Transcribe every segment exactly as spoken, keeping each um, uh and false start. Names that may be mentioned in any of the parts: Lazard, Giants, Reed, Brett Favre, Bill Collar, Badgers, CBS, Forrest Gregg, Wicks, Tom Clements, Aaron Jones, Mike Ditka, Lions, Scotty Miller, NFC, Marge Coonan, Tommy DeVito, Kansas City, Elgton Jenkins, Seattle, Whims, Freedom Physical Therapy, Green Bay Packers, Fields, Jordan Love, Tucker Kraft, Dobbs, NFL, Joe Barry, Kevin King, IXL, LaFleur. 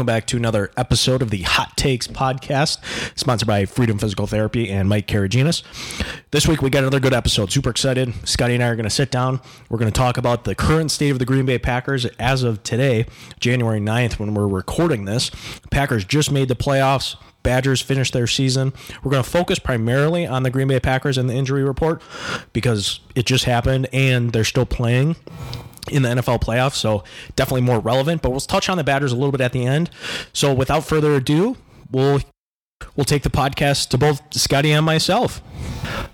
Welcome back to another episode of the Hot Takes podcast, sponsored by Freedom Physical Therapy and Mike Karaginas. This week, we got another good episode. Super excited. Scotty and I are going to sit down. We're going to talk about the current state of the Green Bay Packers as of today, January ninth, when we're recording this. Packers just made the playoffs. Badgers finished their season. We're going to focus primarily on the Green Bay Packers and the injury report because it just happened and they're still playing in the N F L playoffs, so definitely more relevant. But we'll touch on the Badgers a little bit at the end. So without further ado, we'll we'll take the podcast to both Scotty and myself.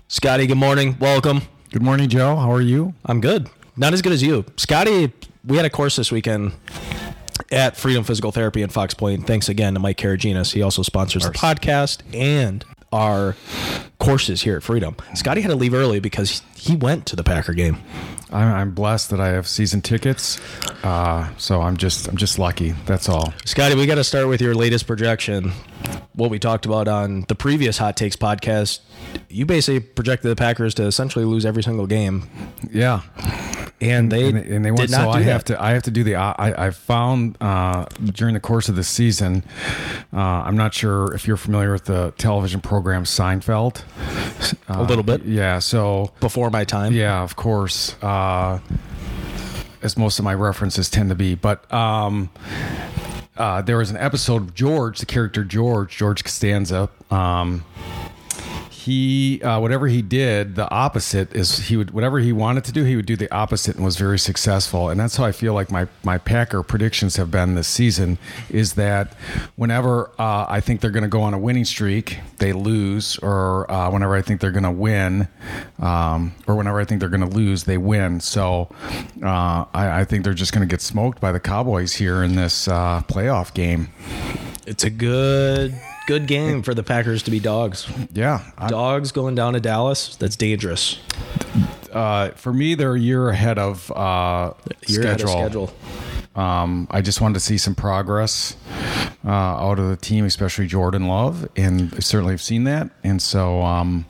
Scotty, good morning. Welcome. Good morning, Joe. How are you? I'm good. Not as good as you. Scotty, we had a course this weekend at Freedom Physical Therapy in Fox Plain. Thanks again to Mike Karaginas. He also sponsors the podcast and our courses here at Freedom. Scotty had to leave early because he went to the Packer game. I'm blessed that I have season tickets, uh, so I'm just I'm just lucky. That's all. Scotty, we got to start with your latest projection. What we talked about on the previous Hot Takes podcast, you basically projected the Packers to essentially lose every single game. Yeah, and they and, and they won, did not so do I that. have to I have to do the I I found uh, during the course of the season. Uh, I'm not sure if you're familiar with the television program Seinfeld. Uh, A little bit, yeah. So before my time, yeah, of course. Uh, Uh, as most of my references tend to be, but um, uh, there was an episode of George, the character George, George Costanza. Um, he, uh, whatever he did, the opposite is he would, whatever he wanted to do, he would do the opposite and was very successful. And that's how I feel like my, my Packer predictions have been this season is that whenever uh, I think they're going to go on a winning streak, they lose, or uh, whenever I think they're going to win, um, or whenever I think they're going to lose, they win. So uh, I, I think they're just going to get smoked by the Cowboys here in this uh, playoff game. It's a good... Good game for the Packers to be dogs. Yeah. I'm, dogs going down to Dallas, that's dangerous. Uh, for me, they're a year ahead of uh, year schedule. Ahead of schedule. Um, I just wanted to see some progress uh, out of the team, especially Jordan Love, and I certainly have seen that. And so um,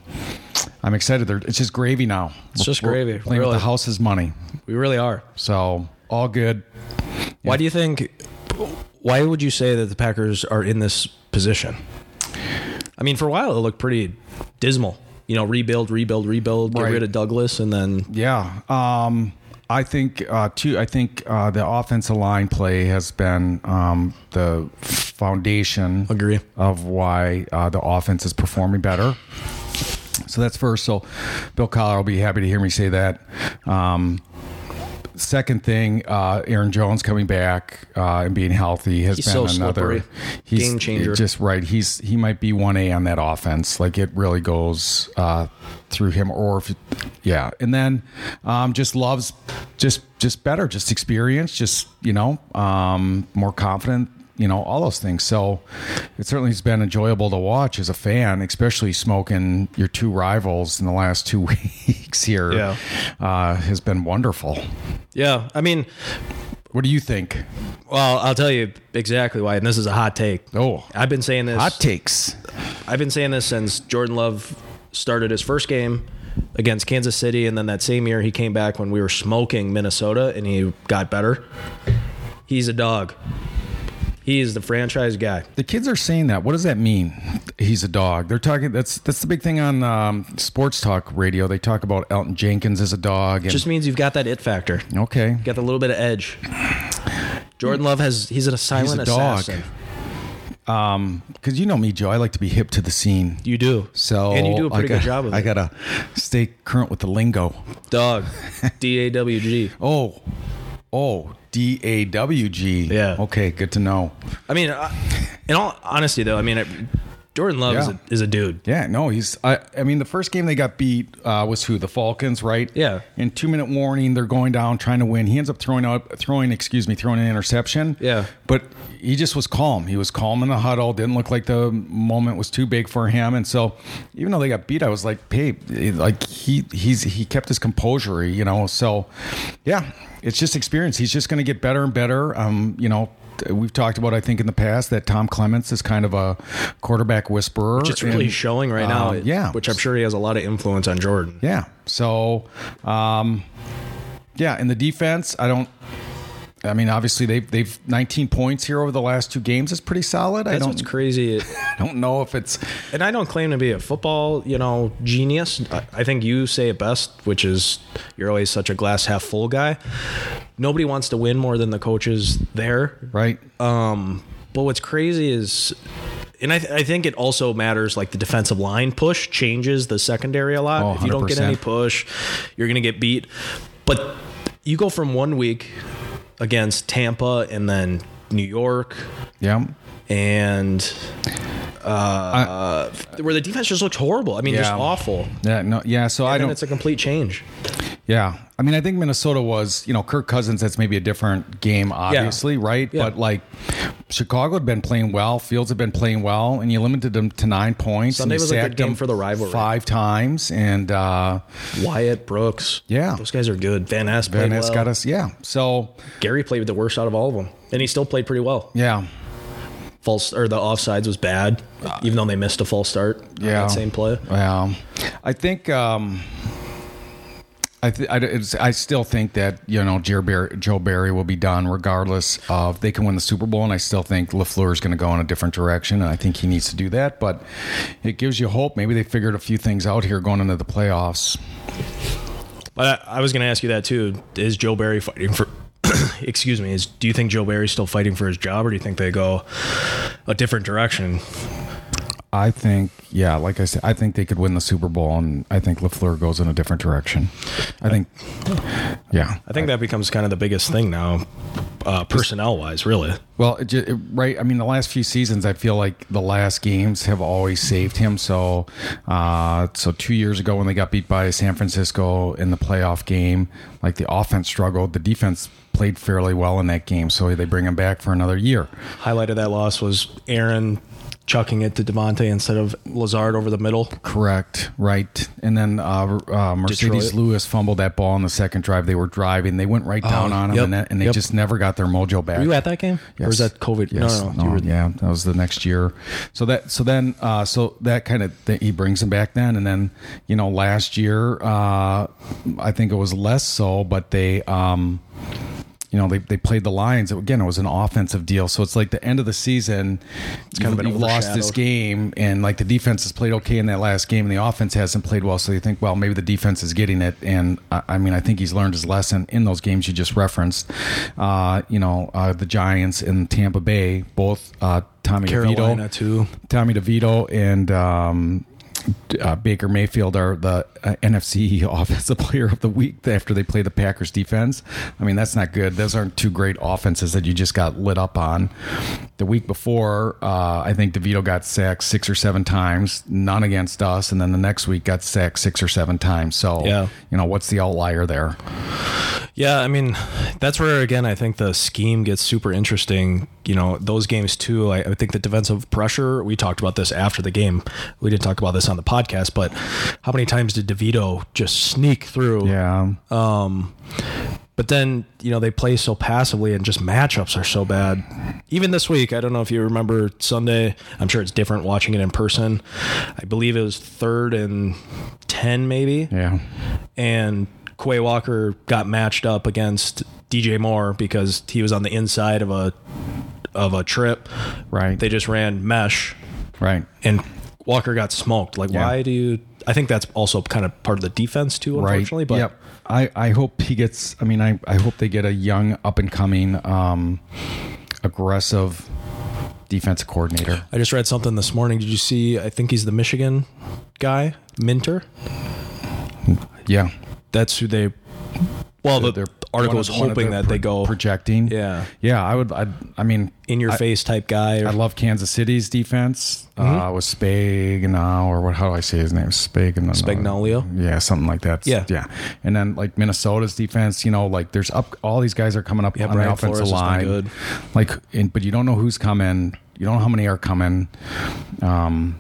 I'm excited. They're, it's just gravy now. It's we're, just gravy. We're playing really. With the house's money. We really are. So all good. Yeah. Why do you think... Why would you say that the Packers are in this position? I mean, for a while, it looked pretty dismal. You know, rebuild, rebuild, rebuild, get right. rid of Douglas, and then... Yeah. Um, I think, uh, too, I think uh, the offensive line play has been um, the foundation Agree. Of why uh, the offense is performing better. So that's first. So Bill Collar will be happy to hear me say that. Um Second thing, uh, Aaron Jones coming back uh, and being healthy has he's been so another he's, game changer. Just right, he's he might be one A on that offense. Like it really goes uh, through him, or if, yeah. And then um, just loves just just better, just experience, just you know um, more confident. You know, all those things. So it certainly has been enjoyable to watch as a fan, especially smoking your two rivals in the last two weeks here. Yeah. Uh, has been wonderful. Yeah. I mean, what do you think? Well, I'll tell you exactly why. And this is a hot take. Oh, I've been saying this. Hot takes. I've been saying this since Jordan Love started his first game against Kansas City. And then that same year he came back when we were smoking Minnesota and he got better. He's a dog. He is the franchise guy. The kids are saying that. What does that mean? He's a dog. They're talking. That's that's the big thing on um, sports talk radio. They talk about Elgton Jenkins as a dog. And it just means you've got that it factor. Okay. You've got the little bit of edge. Jordan Love has. He's a silent he's a assassin. Dog. Um, because you know me, Joe. I like to be hip to the scene. You do. So and you do a pretty gotta, good job of I it. I gotta stay current with the lingo. Dog. D A W G. Oh. Oh. D A W G. Yeah. Okay, good to know. I mean, uh, in all honesty, though, I mean, it, Jordan Love yeah. is, a, is a dude. Yeah, no, he's... I, I mean, the first game they got beat uh, was who? The Falcons, right? Yeah. In two-minute warning, they're going down, trying to win. He ends up throwing out, throwing, excuse me, throwing an interception. Yeah. But he just was calm. He was calm in the huddle. Didn't look like the moment was too big for him. And so, even though they got beat, I was like, hey, like, he, he's, he kept his composure, you know? So, yeah. It's just experience. He's just going to get better and better. Um, you know, we've talked about, I think, in the past that Tom Clements is kind of a quarterback whisperer. Which it's really and, showing right uh, now. Yeah. Which I'm sure he has a lot of influence on Jordan. Yeah. So, um, yeah, in the defense, I don't I mean, obviously they've they've nineteen points here over the last two games. It's pretty solid. That's I don't, what's crazy. I don't know if it's. And I don't claim to be a football, you know, genius. I think you say it best, which is you're always such a glass half full guy. Nobody wants to win more than the coaches there, right? Um, but what's crazy is. And I, th- I think it also matters, like the defensive line push changes the secondary a lot. Oh, if you don't get any push, you're going to get beat. But you go from one week against Tampa and then New York. Yeah. And uh, I, where the defense just looks horrible. I mean, yeah. just awful. Yeah. No. Yeah. So and I don't. It's a complete change. Yeah. I mean, I think Minnesota was, you know, Kirk Cousins, that's maybe a different game, obviously, yeah. right? Yeah. But, like, Chicago had been playing well. Fields had been playing well, and you limited them to nine points. Sunday and was a good game for the rivalry. Five times, and... Uh, Wyatt, Brooks. Yeah. Those guys are good. Van Ness played Van Ness well. got us, yeah. So... Gary played the worst out of all of them, and he still played pretty well. Yeah. False, or the offsides was bad, uh, even though they missed a false start yeah. on that same play. Yeah. I think... Um, I, th- I, it's, I still think that, you know, Joe Barry, Joe Barry will be done regardless of they can win the Super Bowl. And I still think LaFleur is going to go in a different direction. And I think he needs to do that. But it gives you hope. Maybe they figured a few things out here going into the playoffs. But I, I was going to ask you that, too. Is Joe Barry fighting for – excuse me. Is, do you think Joe Barry's still fighting for his job, or do you think they go a different direction? I think, yeah, like I said, I think they could win the Super Bowl, and I think LaFleur goes in a different direction. I think, yeah. I think that becomes kind of the biggest thing now, uh, personnel-wise, really. Well, it, it, right, I mean, the last few seasons, I feel like the last games have always saved him. So, uh, so two years ago when they got beat by San Francisco in the playoff game, like the offense struggled, the defense played fairly well in that game, so they bring him back for another year. Highlight of that loss was Aaron... chucking it to Devontae instead of Lazard over the middle. Correct. Right. And then uh, uh, Mercedes Detroit. Lewis fumbled that ball on the second drive. They were driving. They went right down oh, on him, yep, and, that, and they yep. just never got their mojo back. Were you at that game? Yes. Or was that COVID? Yes. No, no, no. no were... Yeah, that was the next year. So that, so then, uh, so that kind of th- he brings him back then, and then you know last year, uh, I think it was less so, but they. Um, You know, they they played the Lions. Again, it was an offensive deal. So it's like the end of the season, it's kind you, of you've lost this game, and like the defense has played okay in that last game, and the offense hasn't played well. So you think, well, maybe the defense is getting it. And, I, I mean, I think he's learned his lesson in those games you just referenced. Uh, you know, uh, the Giants and Tampa Bay, both uh, Tommy Carolina DeVito. Too. Tommy DeVito and... Um, Uh, Baker Mayfield are the uh, N F C Offensive Player of the Week after they play the Packers defense. I mean, that's not good. Those aren't two great offenses that you just got lit up on. The week before, uh, I think DeVito got sacked six or seven times, none against us, and then the next week got sacked six or seven times. So, yeah. you know, what's the outlier there? Yeah, I mean, that's where, again, I think the scheme gets super interesting. You know, those games, too, I, I think the defensive pressure, we talked about this after the game. We didn't talk about this on the podcast, but how many times did DeVito just sneak through? Yeah. Um, but then, you know, they play so passively and just matchups are so bad. Even this week, I don't know if you remember Sunday. I'm sure it's different watching it in person. I believe it was third and ten, maybe. Yeah. And Quay Walker got matched up against D J Moore because he was on the inside of a of a trip. Right. They just ran mesh. Right. And Walker got smoked. Like, yeah. why do you... I think that's also kind of part of the defense, too, unfortunately. Right. But yep. I, I hope he gets... I mean, I, I hope they get a young, up-and-coming, um, aggressive defensive coordinator. I just read something this morning. Did you see... I think he's the Michigan guy, Minter? Yeah. That's who they... Well, the, the article is hoping that pro- they go... Projecting. Yeah. Yeah, I would... I'd, I mean... In-your-face type guy. Or, I love Kansas City's defense. Mm-hmm. Uh, with Spagnuolo, or what? How do I say his name? Spagnuolo. Spagnuolo. Yeah, something like that. Yeah. yeah. And then, like, Minnesota's defense, you know, like, there's up... All these guys are coming up yeah, on Brian the offensive Flores line. Good. Like, and, but you don't know who's coming. You don't know how many are coming. Um,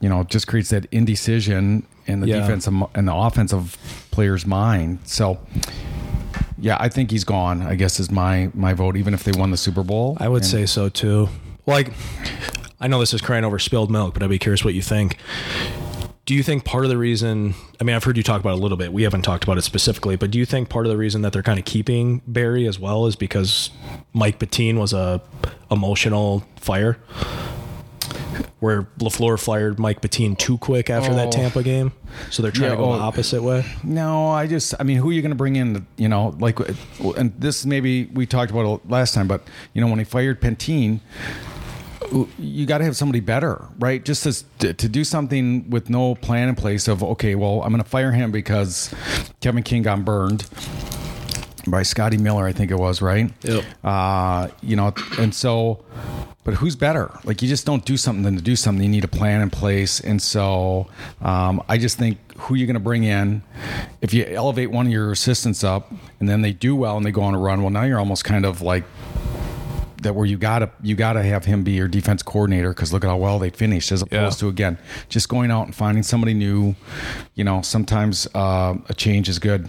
you know, it just creates that indecision in the yeah. defense and the offensive player's mind. So... Yeah, I think he's gone, I guess, is my my vote, even if they won the Super Bowl. I would and say so, too. Like, I know this is crying over spilled milk, but I'd be curious what you think. Do you think part of the reason, I mean, I've heard you talk about it a little bit. We haven't talked about it specifically, but do you think part of the reason that they're kind of keeping Barry as well is because Mike Pettine was a emotional fire? Where LaFleur fired Mike Pettine too quick after oh. that Tampa game. So they're trying yeah, to go oh, the opposite way. No, I just, I mean, who are you going to bring in? To, you know, like, and this maybe we talked about it last time, but, you know, when he fired Pettine, you got to have somebody better, right? Just to, to do something with no plan in place of, okay, well, I'm going to fire him because Kevin King got burned by Scotty Miller, I think it was, right? Yep. Uh, you know, and so, but who's better? Like, you just don't do something than to do something. You need a plan in place. And so um, I just think who you're going to bring in, if you elevate one of your assistants up and then they do well and they go on a run, well, now you're almost kind of like that where you got to you got to have him be your defense coordinator because look at how well they finished as opposed yeah. to, again, just going out and finding somebody new. You know, sometimes uh, a change is good.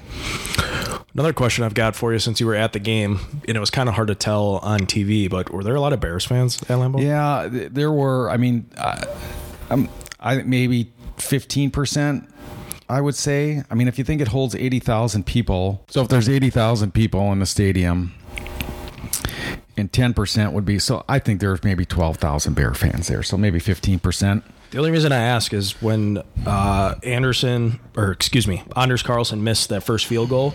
Another question I've got for you, since you were at the game, and it was kind of hard to tell on T V, but were there a lot of Bears fans at Lambeau? Yeah, there were. I mean, uh, um, I maybe fifteen percent, I would say. I mean, if you think it holds eighty thousand people, so if there's eighty thousand people in the stadium, and ten percent would be, so I think there's maybe twelve thousand Bear fans there, so maybe fifteen percent. The only reason I ask is when uh, Anderson, or excuse me, Anders Carlson missed that first field goal,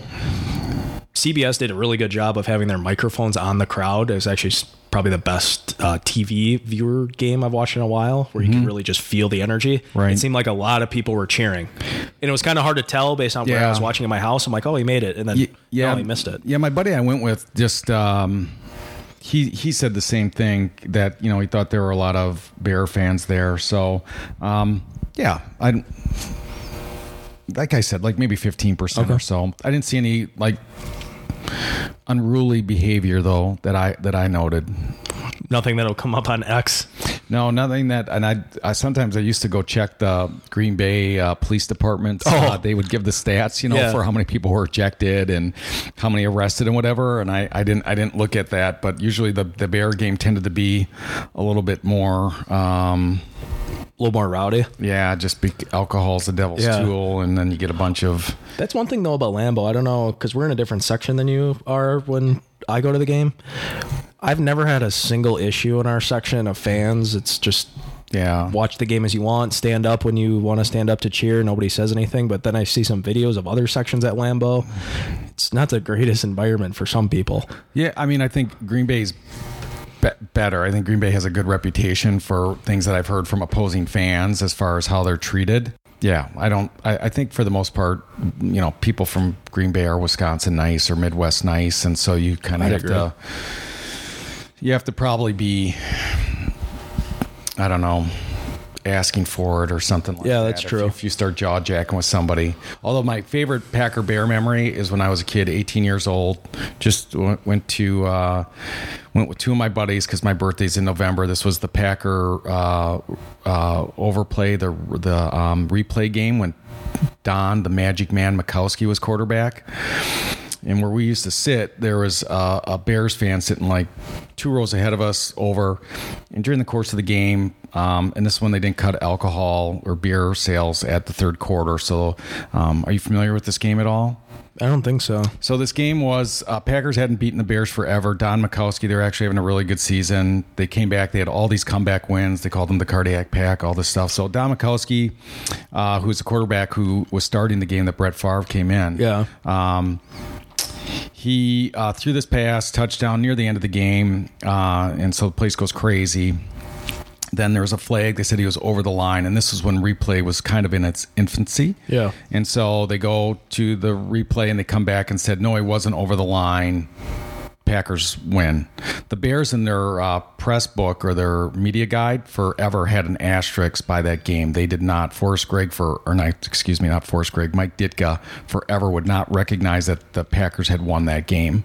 C B S did a really good job of having their microphones on the crowd. It was actually probably the best uh, T V viewer game I've watched in a while, where you mm-hmm. can really just feel the energy. Right. It seemed like a lot of people were cheering, and it was kind of hard to tell based on yeah. where I was watching in my house. I'm like, oh, he made it, and then yeah, no, he missed it. Yeah, my buddy I went with just. Um, He he said the same thing, that, you know, he thought there were a lot of Bear fans there. So, um, yeah, I like I said, like maybe fifteen percent okay. or so. I didn't see any like unruly behavior though that I that I noted. Nothing that'll come up on X. No, nothing that, and I, I sometimes I used to go check the Green Bay uh, Police Department. Oh. Uh, they would give the stats, you know, yeah. for how many people were ejected and how many arrested and whatever. And I, I didn't I didn't look at that, but usually the the Bear game tended to be a little bit more. Um, A little more rowdy. Yeah, just be, alcohol's the devil's yeah. tool, and then you get a bunch of... That's one thing, though, about Lambeau. I don't know, because we're in a different section than you are when I go to the game. I've never had a single issue in our section of fans. It's just... Yeah. Watch the game as you want. Stand up when you want to stand up to cheer. Nobody says anything. But then I see some videos of other sections at Lambeau. It's not the greatest environment for some people. Yeah, I mean, I think Green Bay's... Be- better. I think Green Bay has a good reputation for things that I've heard from opposing fans as far as how they're treated. Yeah, I don't. I, I think for the most part, you know, people from Green Bay are Wisconsin nice or Midwest nice, and so you kind of have agree. to. You have to probably be, I don't know, asking for it or something like yeah, that. Yeah, that's if, true. If you start jaw jacking with somebody. Although my favorite Packer Bear memory is when I was a kid, eighteen years old, just went, went to uh, went with two of my buddies because my birthday's in November. This was the Packer uh, uh, overplay, the the um, replay game when Don, the Magic Man Mikowski, was quarterback. And where we used to sit, there was a, a Bears fan sitting like two rows ahead of us over. And during the course of the game, um, and this one, they didn't cut alcohol or beer sales at the third quarter. So um, are you familiar with this game at all? I don't think so. So this game was uh, Packers hadn't beaten the Bears forever. Don Mikowski, they were actually having a really good season. They came back. They had all these comeback wins. They called them the Cardiac Pack, all this stuff. So Don Mikowski, uh, who's the quarterback who was starting the game that Brett Favre came in. Yeah. Um, He uh, threw this pass, touchdown near the end of the game, uh, and so the place goes crazy. Then there was a flag. They said he was over the line, and this was when replay was kind of in its infancy. Yeah. And so they go to the replay, and they come back and said, no, he wasn't over the line. Packers win. The Bears in their uh, press book or their media guide forever had an asterisk by that game. They did not. Forrest Gregg for, or not, excuse me, not Forrest Gregg, Mike Ditka forever would not recognize that the Packers had won that game.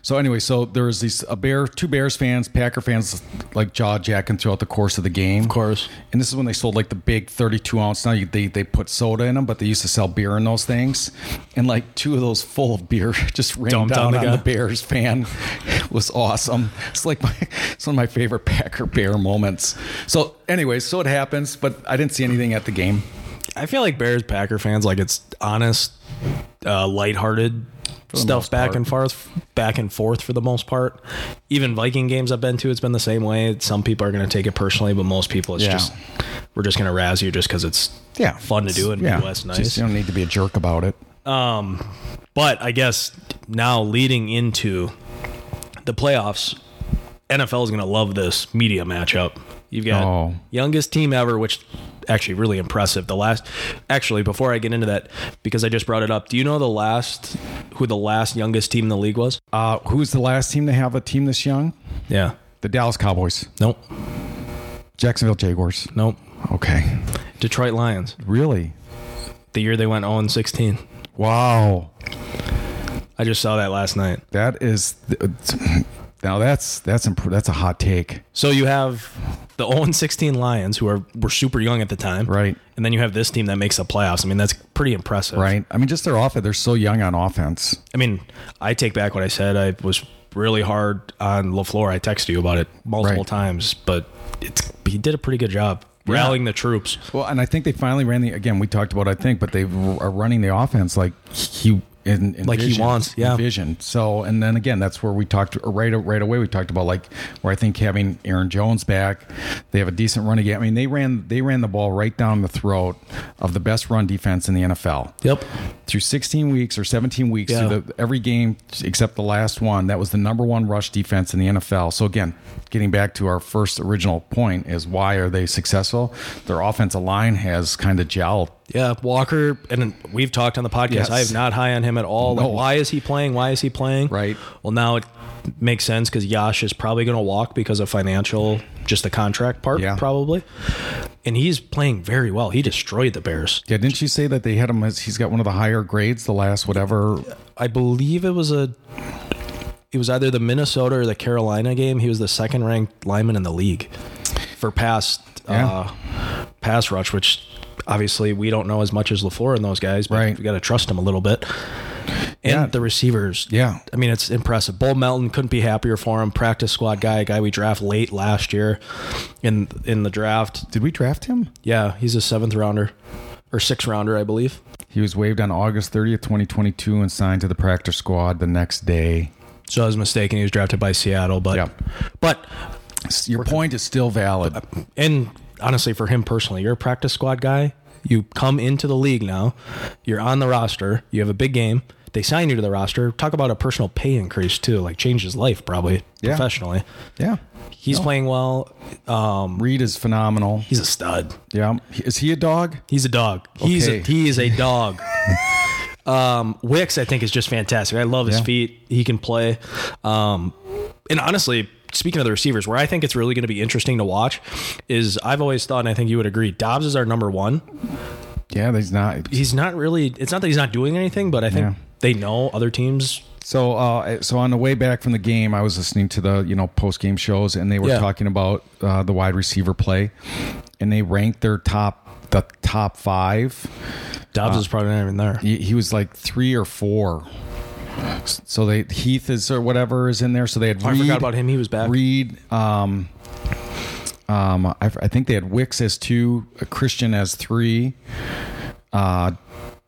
So anyway, so there was these a Bear, two Bears fans, Packer fans, like jaw jacking throughout the course of the game. Of course. And this is when they sold like the big thirty-two ounce. Now you, they they put soda in them, but they used to sell beer in those things. And like two of those full of beer just ran down, down on guy. the Bears fan. It was awesome. It's like my, it's one of my favorite Packer Bear moments. So anyway, so it happens, but I didn't see anything at the game. I feel like Bears Packer fans, like, it's honest, uh, lighthearted stuff back part. and forth, back and forth for the most part. Even Viking games I've been to, it's been the same way. Some people are going to take it personally, but most people, it's yeah. just we're just going to razz you just because it's yeah fun to it's, do and yeah. be less nice. Just, you don't need to be a jerk about it. Um, but I guess now leading into the playoffs, N F L is going to love this media matchup. You've got oh. youngest team ever, which actually really impressive. The last, actually, before I get into that, because I just brought it up, do you know the last, who the last youngest team in the league was? Uh, who's the last team to have a team this young? Yeah. The Dallas Cowboys. Nope. Jacksonville Jaguars. Nope. Okay. Detroit Lions. Really? The year they went oh and sixteen. Wow. I just saw that last night. That is... Now that's that's imp- that's a hot take. So you have the oh and sixteen Lions, who are were super young at the time, right? And then you have this team that makes the playoffs. I mean, that's pretty impressive, right? I mean, just their offense, they're so young on offense. I mean, I take back what I said. I was really hard on LaFleur. I texted you about it multiple right. times, but it's, he did a pretty good job rallying yeah. the troops. Well, and I think they finally ran the again. We talked about it, I think, but they are running the offense like he. In, in like vision, he wants, yeah. Vision. So, and then again, that's where we talked right right away. We talked about like where I think having Aaron Jones back, they have a decent running game. I mean, they ran they ran the ball right down the throat of the best run defense in the N F L. Yep. Through sixteen weeks or seventeen weeks, yeah. through the, every game except the last one, that was the number one rush defense in the N F L. So again, getting back to our first original point is why are they successful? Their offensive line has kind of gelled. Yeah, Walker, and we've talked on the podcast. Yes. I am not high on him at all. No. Like, why is he playing? Why is he playing? Right. Well, now it makes sense because Yash is probably going to walk because of financial, just the contract part, yeah. probably. And he's playing very well. He destroyed the Bears. Yeah, didn't you say that they had him as he's got one of the higher grades, the last whatever? I believe it was a... It was either the Minnesota or the Carolina game. He was the second-ranked lineman in the league for pass, yeah. uh, pass rush, which... Obviously, we don't know as much as LaFleur and those guys, but right. we got to trust them a little bit. And yeah. the receivers. Yeah. I mean, it's impressive. Bull Melton, couldn't be happier for him. Practice squad guy, a guy we draft late last year in in the draft. Did we draft him? Yeah, he's a seventh-rounder or sixth-rounder, I believe. He was waived on August thirtieth, twenty twenty-two and signed to the practice squad the next day. So I was mistaken. He was drafted by Seattle. But, yeah. but your point is still valid. And... Honestly, for him personally, you're a practice squad guy. You come into the league now. You're on the roster. You have a big game. They sign you to the roster. Talk about a personal pay increase, too. Like, changed his life, probably, yeah. professionally. Yeah. He's no. playing well. Um, Reed is phenomenal. He's a stud. Yeah. Is he a dog? He's a dog. Okay. He's a, he is a dog. um, Wicks, I think, is just fantastic. I love his yeah. feet. He can play. Um, and honestly... Speaking of the receivers, where I think it's really going to be interesting to watch is I've always thought, and I think you would agree, Dobbs is our number one. Yeah, he's not. He's not really. It's not that he's not doing anything, but I think yeah. they know other teams. So, uh, so on the way back from the game, I was listening to the you know post game shows, and they were yeah. talking about uh, the wide receiver play, and they ranked their top the top five. Dobbs uh, is probably not even there. He, he was like three or four. So they Heath is or whatever is in there. So they had. Oh, Reed, I forgot about him. He was back. Reed, um, um, I, I think they had Wicks as two, Christian as three, uh,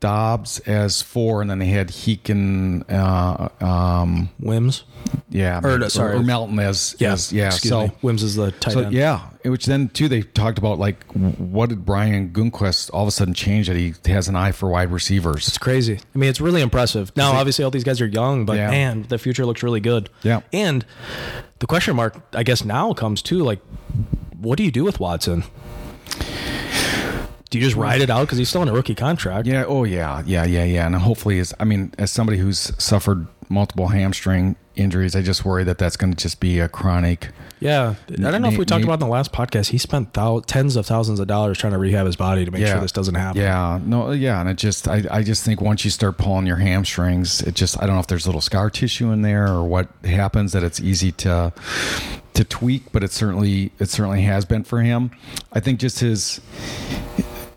Dobbs as four, and then they had Heakin, uh, um, Whims, yeah, or, or sorry, or Melton as yeah, as, yeah. Excuse so me. Whims is the tight so, end, yeah. Which then too they talked about like what did Brian Gutekunst all of a sudden change that he has an eye for wide receivers. It's crazy. I mean, it's really impressive. Now, obviously, all these guys are young, but yeah. man, the future looks really good. Yeah, and the question mark, I guess, now comes too. Like, what do you do with Watson? Do you just ride it out because he's still on a rookie contract? Yeah. Oh, yeah. Yeah, yeah, yeah. And hopefully, is I mean, as somebody who's suffered multiple hamstring injuries, I just worry that that's going to just be a chronic. Yeah. I don't know if we talked about in the last podcast. He spent thou- tens of thousands of dollars trying to rehab his body to make yeah. sure this doesn't happen. Yeah. No. Yeah. And it just, I, I just think once you start pulling your hamstrings, it just, I don't know if there's a little scar tissue in there or what happens that it's easy to to tweak, but it certainly, it certainly has been for him. I think just his...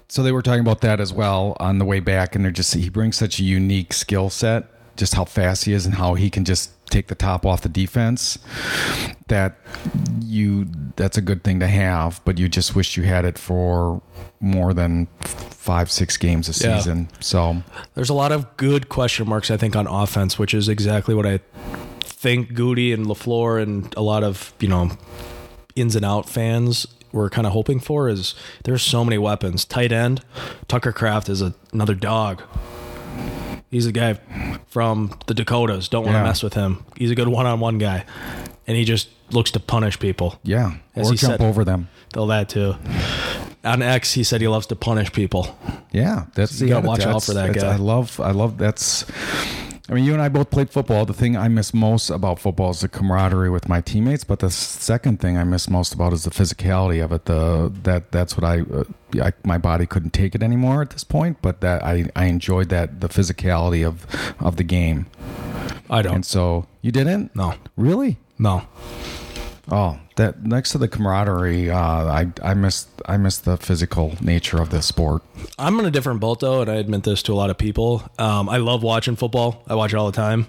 So they were talking about that as well on the way back, and they're just he brings such a unique skill set just how fast he is and how he can just take the top off the defense, that you that's a good thing to have, but you just wish you had it for more than five, six games a season. Yeah. So there's a lot of good question marks, I think, on offense, which is exactly what I think Goody and LaFleur and a lot of, you know, ins and out fans we're kind of hoping for. Is there's so many weapons. Tight end, Tucker Kraft is a, another dog. He's a guy from the Dakotas. Don't want to yeah. mess with him. He's a good one-on-one guy, and he just looks to punish people. Yeah, As or he jump said, over them. Though that too. On X, he said he loves to punish people. Yeah, that's so you gotta yeah, watch out for that guy. I love, I love that's. I mean, you and I both played football. The thing I miss most about football is the camaraderie with my teammates. But the second thing I miss most about is the physicality of it. The that that's what I, uh, I my body couldn't take it anymore at this point. But that I, I enjoyed that the physicality of of the game. I don't. And so you didn't? No. Really? No. Oh, that next to the camaraderie, uh, I I miss I miss the physical nature of this sport. I'm in a different boat though, and I admit this to a lot of people. Um, I love watching football. I watch it all the time.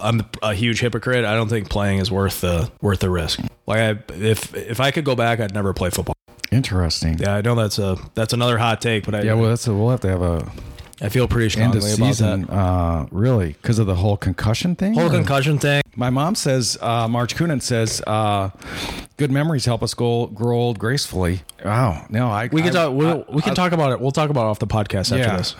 I'm a huge hypocrite. I don't think playing is worth the worth the risk. Like I, if if I could go back, I'd never play football. Interesting. Yeah, I know that's a that's another hot take, but I yeah, well, that's a, we'll have to have a. I feel pretty strongly about season, that. Uh, really? Because of the whole concussion thing? Whole or? concussion thing. My mom says, uh, Marge Coonan says, uh, good memories help us go, grow old gracefully. Wow. No, I, we can, I, talk, we'll, I, we can I, talk about it. We'll talk about it off the podcast after yeah. this.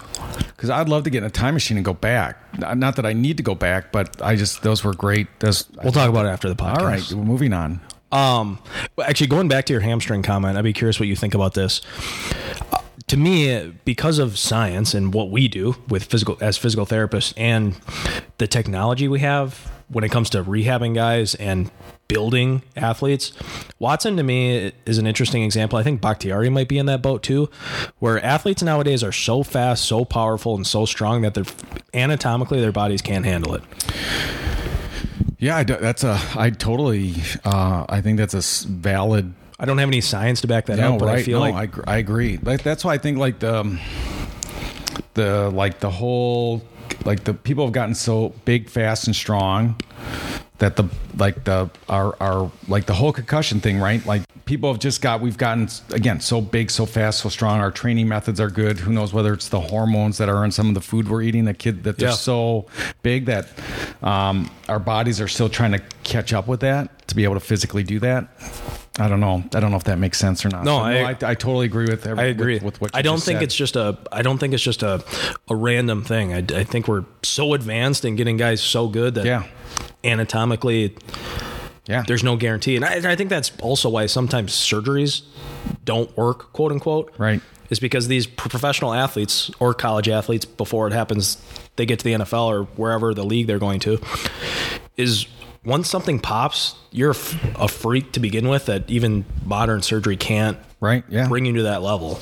Because I'd love to get in a time machine and go back. Not that I need to go back, but I just, those were great. Those, we'll I, talk about it after the podcast. All right. Well, moving on. Um, actually, going back to your hamstring comment, I'd be curious what you think about this. To me, because of science and what we do with physical as physical therapists and the technology we have when it comes to rehabbing guys and building athletes, Watson to me is an interesting example. I think Bakhtiari might be in that boat too, where athletes nowadays are so fast, so powerful, and so strong that they're anatomically their bodies can't handle it. Yeah, I do, that's a I totally uh, I think that's a valid. I don't have any science to back that no, up, but right. I feel no, like I, I agree. Like, that's why I think like the the like the whole like the people have gotten so big, fast, and strong that the like the our our like the whole concussion thing, right? Like people have just got we've gotten again so big, so fast, so strong. Our training methods are good. Who knows whether it's the hormones that are in some of the food we're eating, the kid that they're yeah. so big that um, our bodies are still trying to catch up with that to be able to physically do that. I don't know. I don't know if that makes sense or not. No, I, no I, I totally agree with every, I agree with, with what you I don't think said. It's just a I don't think it's just a, a random thing. I, I think we're so advanced in getting guys so good that yeah. anatomically yeah. there's no guarantee. And I, I think that's also why sometimes surgeries don't work, quote unquote. Right. Is because these professional athletes or college athletes, before it happens, they get to the N F L or wherever the league they're going to, is once something pops, you're a freak to begin with that even modern surgery can't right, yeah. bring you to that level.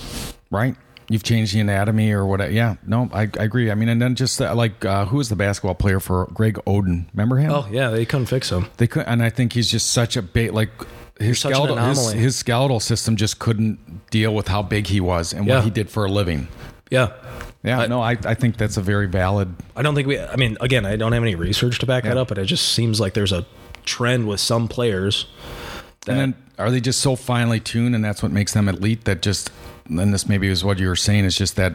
Right. You've changed the anatomy or whatever. Yeah. No, I, I agree. I mean, and then just uh, like uh, who was the basketball player for Greg Oden? Remember him? Oh, yeah. They couldn't fix him. They couldn't. And I think he's just such a bait. Like his skeletal, his, his skeletal system just couldn't deal with how big he was and yeah. what he did for a living. Yeah. Yeah, I, no, I, I think that's a very valid. I don't think we, I mean, again, I don't have any research to back yeah. that up, but it just seems like there's a trend with some players. That, and then are they just so finely tuned and that's what makes them elite that just, and this maybe is what you were saying, is just that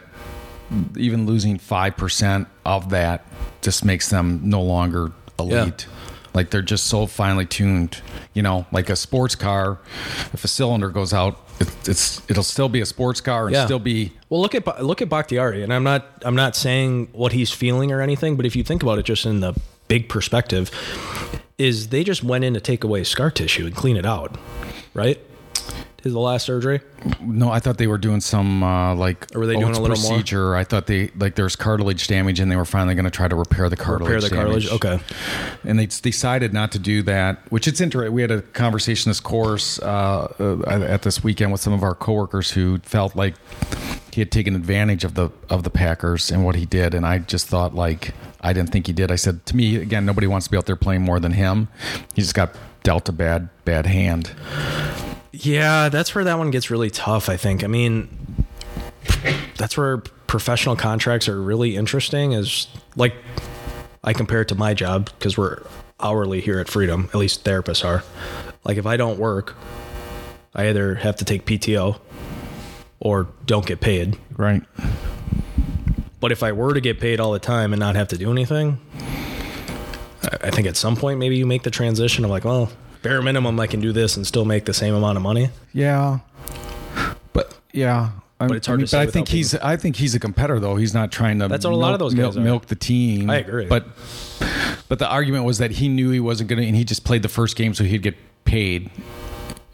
even losing five percent of that just makes them no longer elite. Yeah. Like they're just so finely tuned, you know, like a sports car, if a cylinder goes out, It's, it's it'll still be a sports car and yeah. still be well. Look at look at Bakhtiari, and I'm not I'm not saying what he's feeling or anything, but if you think about it, just in the big perspective, is they just went in to take away scar tissue and clean it out, right? Is the last surgery? No, I thought they were doing some uh, like or were they doing a little procedure. More? I thought they like there's cartilage damage, and they were finally going to try to repair the cartilage. Repair the damage. cartilage, okay. And they decided not to do that, which it's interesting. We had a conversation this course uh, at this weekend with some of our coworkers who felt like he had taken advantage of the of the Packers and what he did, and I just thought like I didn't think he did. I said to me again, nobody wants to be out there playing more than him. He just got dealt a bad bad hand. Yeah, that's where that one gets really tough, I think. I mean, that's where professional contracts are really interesting, is like I compare it to my job because we're hourly here at Freedom, at least therapists are. Like if I don't work, I either have to take P T O or don't get paid. Right. But if I were to get paid all the time and not have to do anything, I think at some point maybe you make the transition of like, well, bare minimum I can do this and still make the same amount of money. Yeah. But yeah. I'm, but it's hard I mean, to say. But I think people. he's I think he's a competitor though. He's not trying to That's milk, a lot of those guys milk, milk the team. I agree. But but the argument was that he knew he wasn't gonna and he just played the first game so he'd get paid.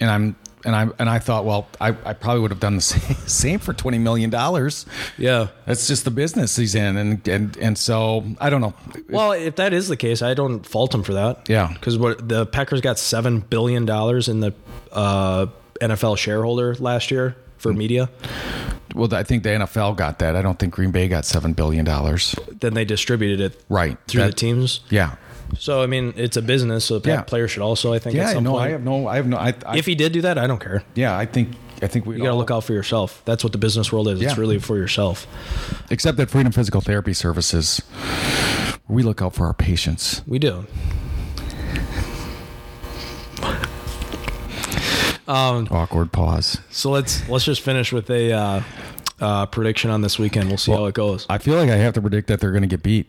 And I'm And I and I thought, well, I, I probably would have done the same, same for twenty million dollars. Yeah. That's just the business he's in. And, and, and so, I don't know. Well, if that is the case, I don't fault him for that. Yeah. Because what the Packers got seven billion dollars in the uh, N F L shareholder last year for media. Well, I think the N F L got that. I don't think Green Bay got seven billion dollars. Then they distributed it right through that, the teams? Yeah. So I mean, it's a business. So yeah. players should also, I think. Yeah, at some no, point. I have no, I have no. I, I, if he did do that, I don't care. Yeah, I think, I think we. You gotta all, look out for yourself. That's what the business world is. Yeah. It's really for yourself. Except that Freedom Physical Therapy Services, we look out for our patients. We do. um, Awkward pause. So let's let's just finish with a uh, uh, prediction on this weekend. We'll see well, how it goes. I feel like I have to predict that they're going to get beat.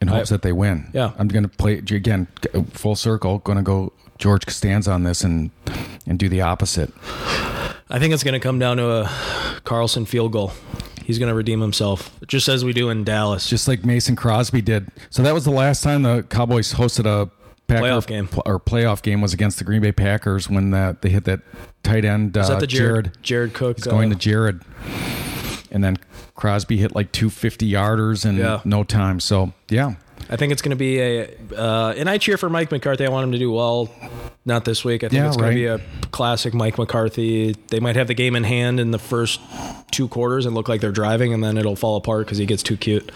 In hopes that they win. Yeah. I'm going to play, again, full circle, going to go George Costanza on this and and do the opposite. I think it's going to come down to a Carlson field goal. He's going to redeem himself, just as we do in Dallas. Just like Mason Crosby did. So that was the last time the Cowboys hosted a Packer, playoff game. Pl- or playoff game was against the Green Bay Packers when that, they hit that tight end. Is uh, that the Jared? Jared, Jared Cook. He's uh, going to Jared. And then Crosby hit like two fifty-yarders in yeah. no time. So, yeah. I think it's going to be a uh, – and I cheer for Mike McCarthy. I want him to do well. Not this week. I think yeah, it's going right. to be a classic Mike McCarthy. They might have the game in hand in the first two quarters and look like they're driving, and then it'll fall apart because he gets too cute.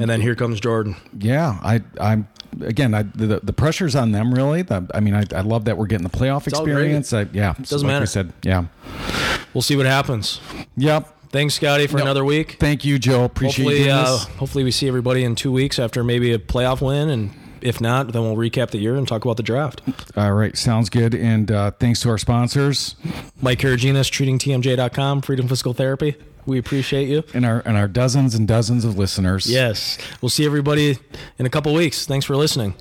And then here comes Jordan. Yeah, I, I'm – Again, I, the the pressure's on them, really. The, I mean, I, I love that we're getting the playoff it's experience. I, yeah. It doesn't like matter. We said, yeah. We'll see what happens. Yep. Thanks, Scotty, for no, another week. Thank you, Joe. Appreciate it. Hopefully, uh, hopefully we see everybody in two weeks after maybe a playoff win, and if not, then we'll recap the year and talk about the draft. All right. Sounds good, and uh, thanks to our sponsors. Mike Karaginas, treating T M J dot com, Freedom Physical Therapy. We appreciate you. And our, and our dozens and dozens of listeners. Yes. We'll see everybody in a couple weeks. Thanks for listening.